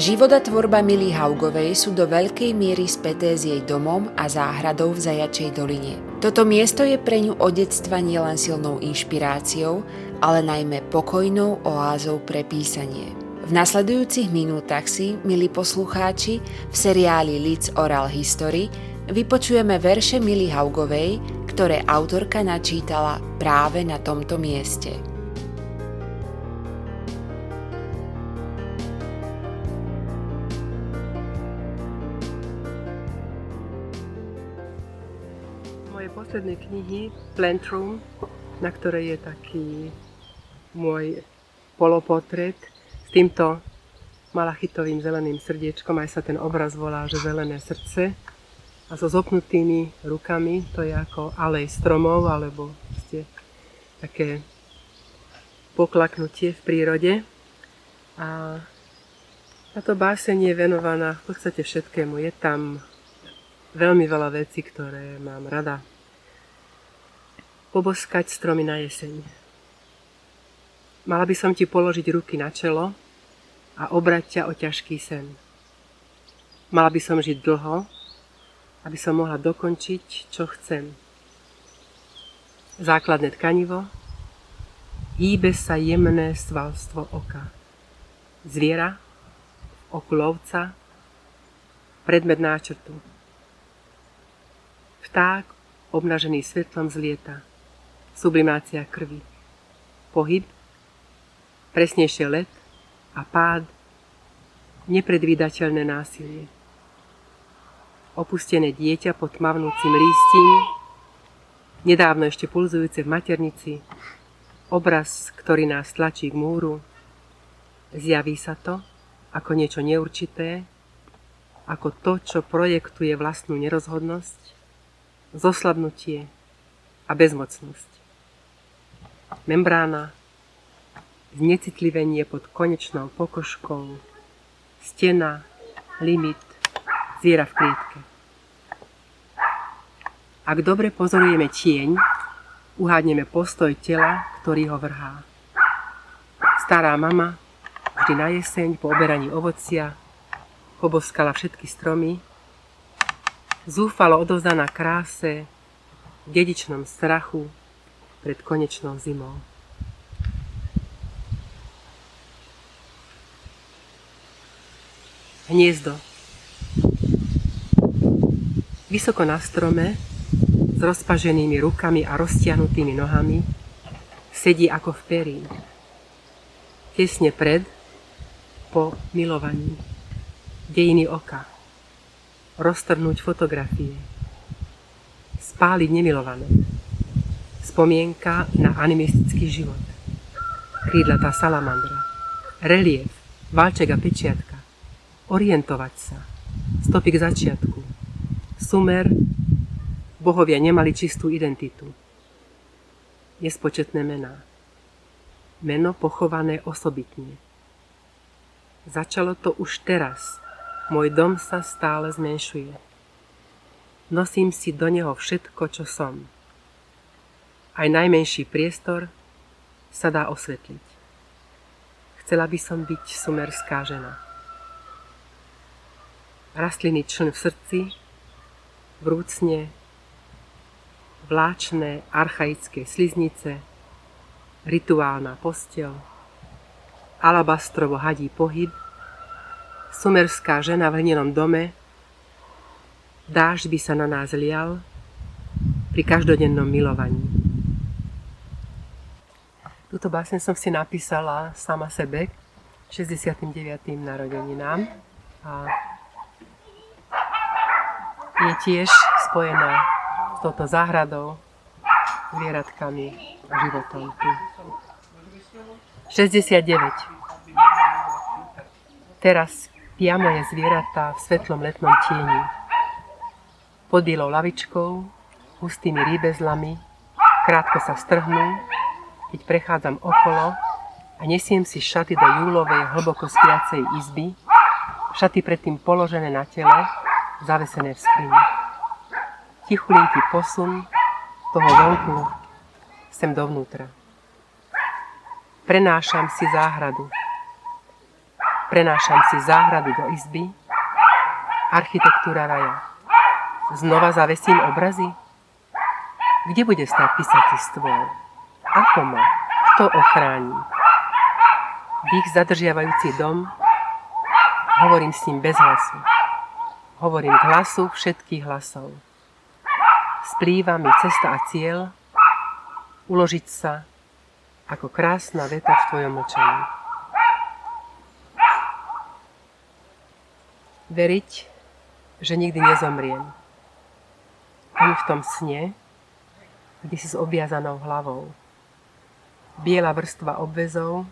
Život a tvorba Mily Haugovej sú do veľkej miery späté s jej domom a záhradou v Zajačej doline. Toto miesto je pre ňu od detstva nielen silnou inšpiráciou, ale najmä pokojnou oázou pre písanie. V nasledujúcich minútach si, milí poslucháči, v seriáli Lids Oral History vypočujeme verše Mily Haugovej, ktoré autorka načítala práve na tomto mieste. Posledné knihy Plant Room, na ktorej je taký môj polopotret s týmto malachitovým zeleným srdiečkom, aj sa ten obraz volá, že zelené srdce, a so zopnutými rukami, to je ako alej stromov, alebo ste také poklaknutie v prírode. A táto báseň je venovaná v podstate všetkému. Je tam veľmi veľa vecí, ktoré mám rada. Poboskať stromy na jeseň. Mala by som ti položiť ruky na čelo a obrať ťa o ťažký sen. Mala by som žiť dlho, aby som mohla dokončiť, čo chcem. Základné tkanivo. Hýbe sa jemné svalstvo oka. Zviera v oku lovca. Predmet náčrtu. Vták obnažený svetlom zlieta. Sublimácia krvi, pohyb, presnejšie let a pád, nepredvídateľné násilie. Opustené dieťa pod tmavnúcim lístím, nedávno ešte pulzujúce v maternici, obraz, ktorý nás tlačí k múru, zjaví sa to ako niečo neurčité, ako to, čo projektuje vlastnú nerozhodnosť, zoslabnutie a bezmocnosť. Membrána, znecitlivenie pod konečnou pokožkou, stena, limit, zviera v klietke. Ak dobre pozorujeme tieň, uhádneme postoj tela, ktorý ho vrhá. Stará mama vždy na jeseň po oberaní ovocia poboskala všetky stromy, zúfalo odovzdaná kráse, v dedičnom strachu pred konečnou zimou. Hniezdo. Vysoko na strome, s rozpaženými rukami a roztiahnutými nohami, sedí ako v perí. Tesne pred, po milovaní. Dejiny oka. Roztrhnúť fotografie. Spáliť nemilované. Spomienka na animistický život. Krídlatá salamandra. Relief, valček a pečiatka. Orientovať sa. Stopy k začiatku. Sumer. Bohovia nemali čistú identitu. Nespočetné mená. Meno pochované osobitne. Začalo to už teraz. Môj dom sa stále zmenšuje. Nosím si do neho všetko, čo som. Aj najmenší priestor sa dá osvetliť. Chcela by som byť sumerská žena. Rastlinný čln v srdci, vrúcne, vláčne archaické sliznice, rituálna posteľ, alabastrovo hadí pohyb, sumerská žena v hlinenom dome, dážď by sa na nás lial pri každodennom milovaní. Túto báseň som si napísala sama sebe k 69. narodeninám a je tiež spojená s touto záhradou, zvieratkami a životom tu. 69. Teraz pia moje zvieratá v svetlom letnom tieni. Pod bielou lavičkou, hustými rýbezlami, krátko sa strhnú, keď prechádzam okolo a nesiem si šaty do júlovej hlboko spiacej izby, šaty predtým položené na tele, zavesené v skrini. Tichulinký posun toho vonku sem dovnútra. Prenášam si záhradu. Prenášam si záhradu do izby. Architektúra raja. Znova zavesím obrazy? Kde bude stať písací stôl? Ako ma? Kto ochráni? Dých zadržiavajúci dom. Hovorím s ním bez hlasu. Hovorím k hlasu všetkých hlasov. Splýva mi cesta a cieľ. Uložiť sa ako krásna veta v tvojom mlčení. Veriť, že nikdy nezomriem. Ani v tom sne, kde si s obviazanou hlavou. Biela vrstva obväzov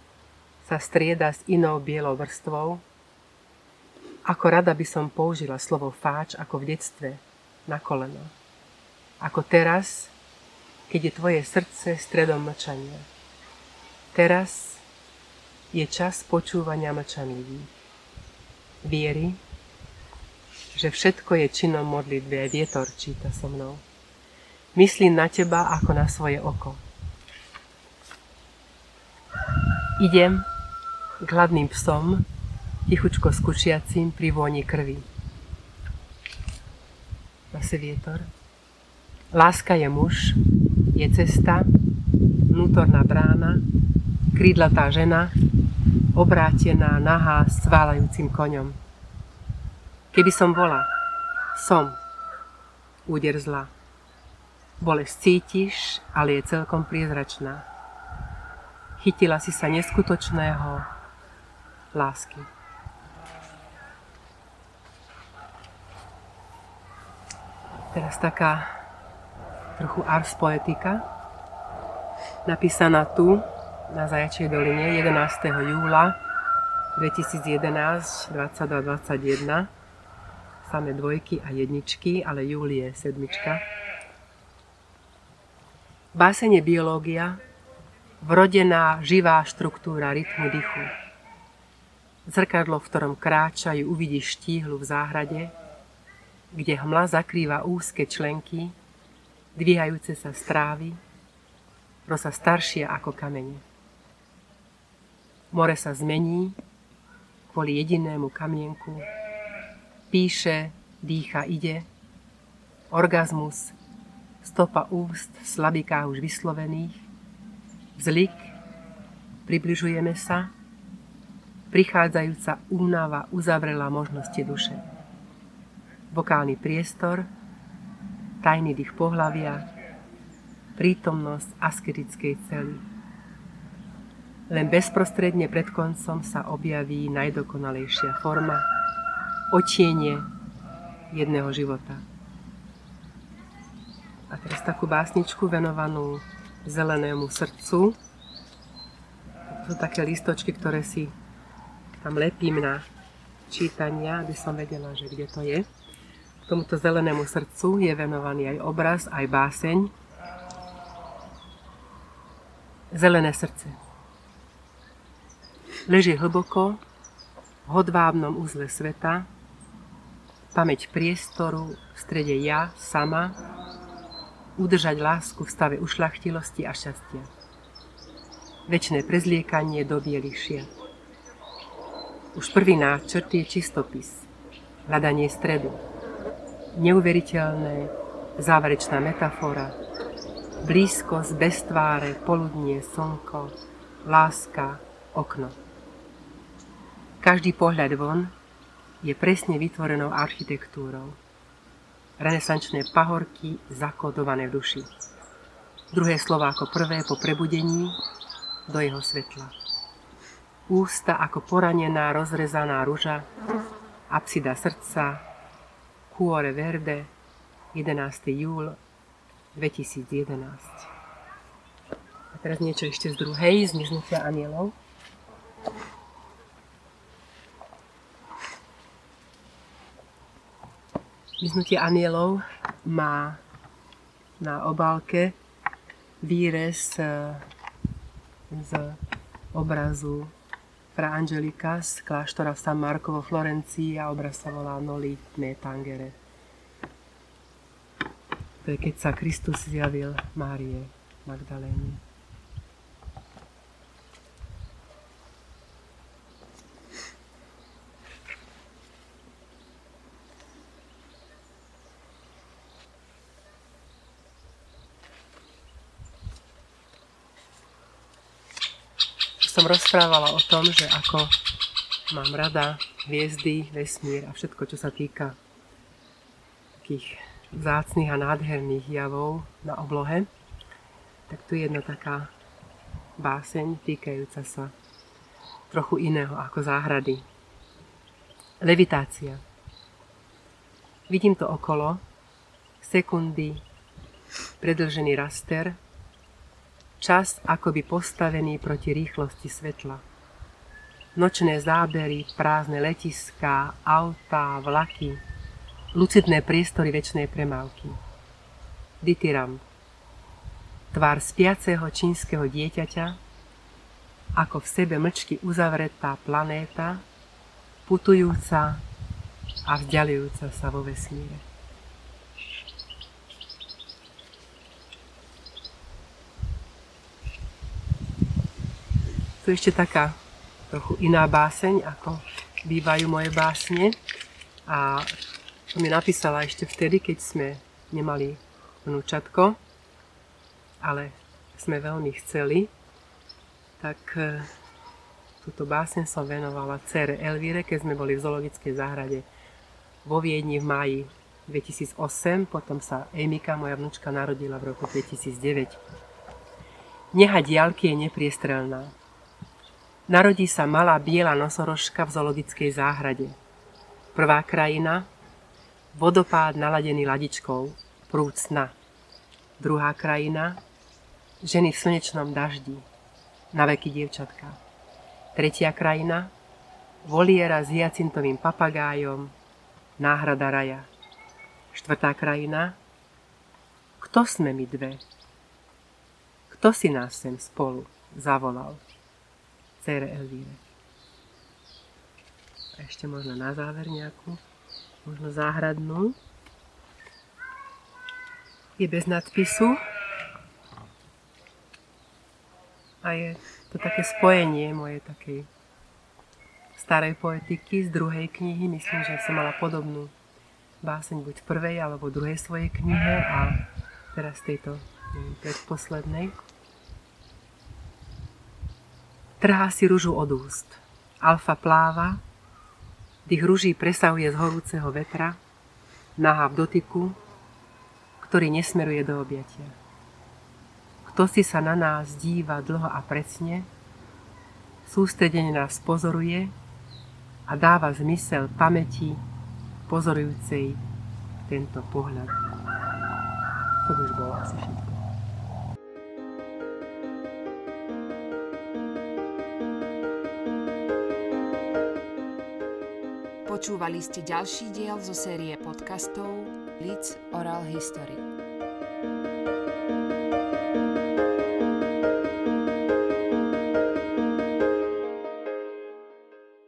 sa strieda s inou bielou vrstvou. Ako rada by som použila slovo fáč ako v detstve, na koleno. Ako teraz, keď je tvoje srdce stredom mlčania. Teraz je čas počúvania mlčanlivých. Viery, že všetko je činom modlitby, aj vietor číta so mnou. Myslím na teba ako na svoje oko. Idem k hladným psom, tichučko skúšiacím pri vôni krvi. Zase vietor. Láska je muž, je cesta, vnútorná brána, krídlatá žena, obrátená, nahá, s cválajúcim koňom. Keby som bola, som, úder zla. Bolesť cítiš, ale je celkom priezračná. Chytila si sa neskutočného lásky. Teraz taká trochu ars poetika, napísaná tu na Zajačej doline 11. júla 2011, 22-21. Samé dvojky a jedničky, ale júl je sedmička. Báseň je biológia, vrodená, živá štruktúra rytmu dychu. Zrkadlo, v ktorom kráčajú, uvidíš štíhlu v záhrade, kde hmla zakrýva úzke členky, dvíhajúce sa strávy, rosa staršia ako kamene. More sa zmení kvôli jedinému kamienku. Píše, dýcha, ide. Orgazmus, stopa úst v slabikách už vyslovených, vzlik, približujeme sa, prichádzajúca únava uzavrela možnosti duše. Vokálny priestor, tajný dých pohlavia, prítomnosť asketickej cely. Len bezprostredne pred koncom sa objaví najdokonalejšia forma, odtienie jedného života. A teraz takú básničku venovanú zelenému srdcu. To sú také listočky, ktoré si tam lepím na čítania, aby som vedela, že kde to je. K tomuto zelenému srdcu je venovaný aj obraz, aj báseň. Zelené srdce. Leží hlboko v hodvábnom uzle sveta, pamäť priestoru, v strede ja, sama, udržať lásku v stave ušľachtilosti a šťastia. Večné prezliekanie do bielých šiat. Už prvý náčrt je čistopis, hľadanie stredu. Neuveriteľné, záverečná metafora, blízkosť, bez tváre, poludnie, slnko, láska, okno. Každý pohľad von je presne vytvorenou architektúrou. Renesančné pahorky zakódované v duši. Druhé slova ako prvé po prebudení do jeho svetla. Ústa ako poranená, rozrezaná ruža, apsida srdca, cuore verde, 11. júl 2011. A teraz niečo ešte z druhej, z Zmiznutia anielov. Zmiznutie anielov má na obálke výrez z obrazu fra Angelika z kláštora v San Marco vo Florencii a obraz sa volá Noli me Tangere. To je, keď sa Kristus zjavil Márie Magdaléne. som rozprávala o tom, že ako mám rada hviezdy, vesmír a všetko, čo sa týka takých vzácnych a nádherných javov na oblohe, tak tu je jedna taká báseň týkajúca sa trochu iného ako záhrady. Levitácia. Vidím to okolo, sekundy, predĺžený raster, čas akoby postavený proti rýchlosti svetla. Nočné zábery, prázdne letiská, autá, vlaky, lucidné priestory večnej premávky. Ditiramb. Tvár spiaceho čínskeho dieťaťa, ako v sebe mlčky uzavretá planéta, putujúca a vzdialujúca sa vo vesmíre. Tu je ešte taká trochu iná báseň, ako bývajú moje básne. A to mi napísala ešte vtedy, keď sme nemali vnúčatko, ale sme veľmi chceli. Tak túto báseň som venovala dcére Elvíre, keď sme boli v zoologickej záhrade vo Viedni v máji 2008. Potom sa Emika, moja vnúčka, narodila v roku 2009. Neha diaľky je nepriestrelná. Narodí sa malá biela nosorožka v zoologickej záhrade. Prvá krajina, vodopád naladený ladičkou, prúd sna. Druhá krajina, ženy v slnečnom daždi, naveky dievčatka. Tretia krajina, voliera s hyacintovým papagájom, náhrada raja. Štvrtá krajina, kto sme my dve? Kto si nás sem spolu zavolal? Cére Elvíre. A ešte možno na záver nejakú, možno záhradnú. Je bez nadpisu. A je to také spojenie mojej takej starej poetiky z druhej knihy. Myslím, že som mala podobnú báseň buď v prvej alebo druhej svojej knihe a teraz tejto predposlednej. Trhá si ružu od úst. Alfa pláva, dých ruží presahuje z horúceho vetra, nahá v dotyku, ktorý nesmeruje do objatia. Kto si sa na nás díva dlho a presne, sústredene nás pozoruje a dáva zmysel pamäti pozorujúcej tento pohľad. To už bolo asi všetko. Počúvali ste ďalší diel zo série podcastov Lids Oral History.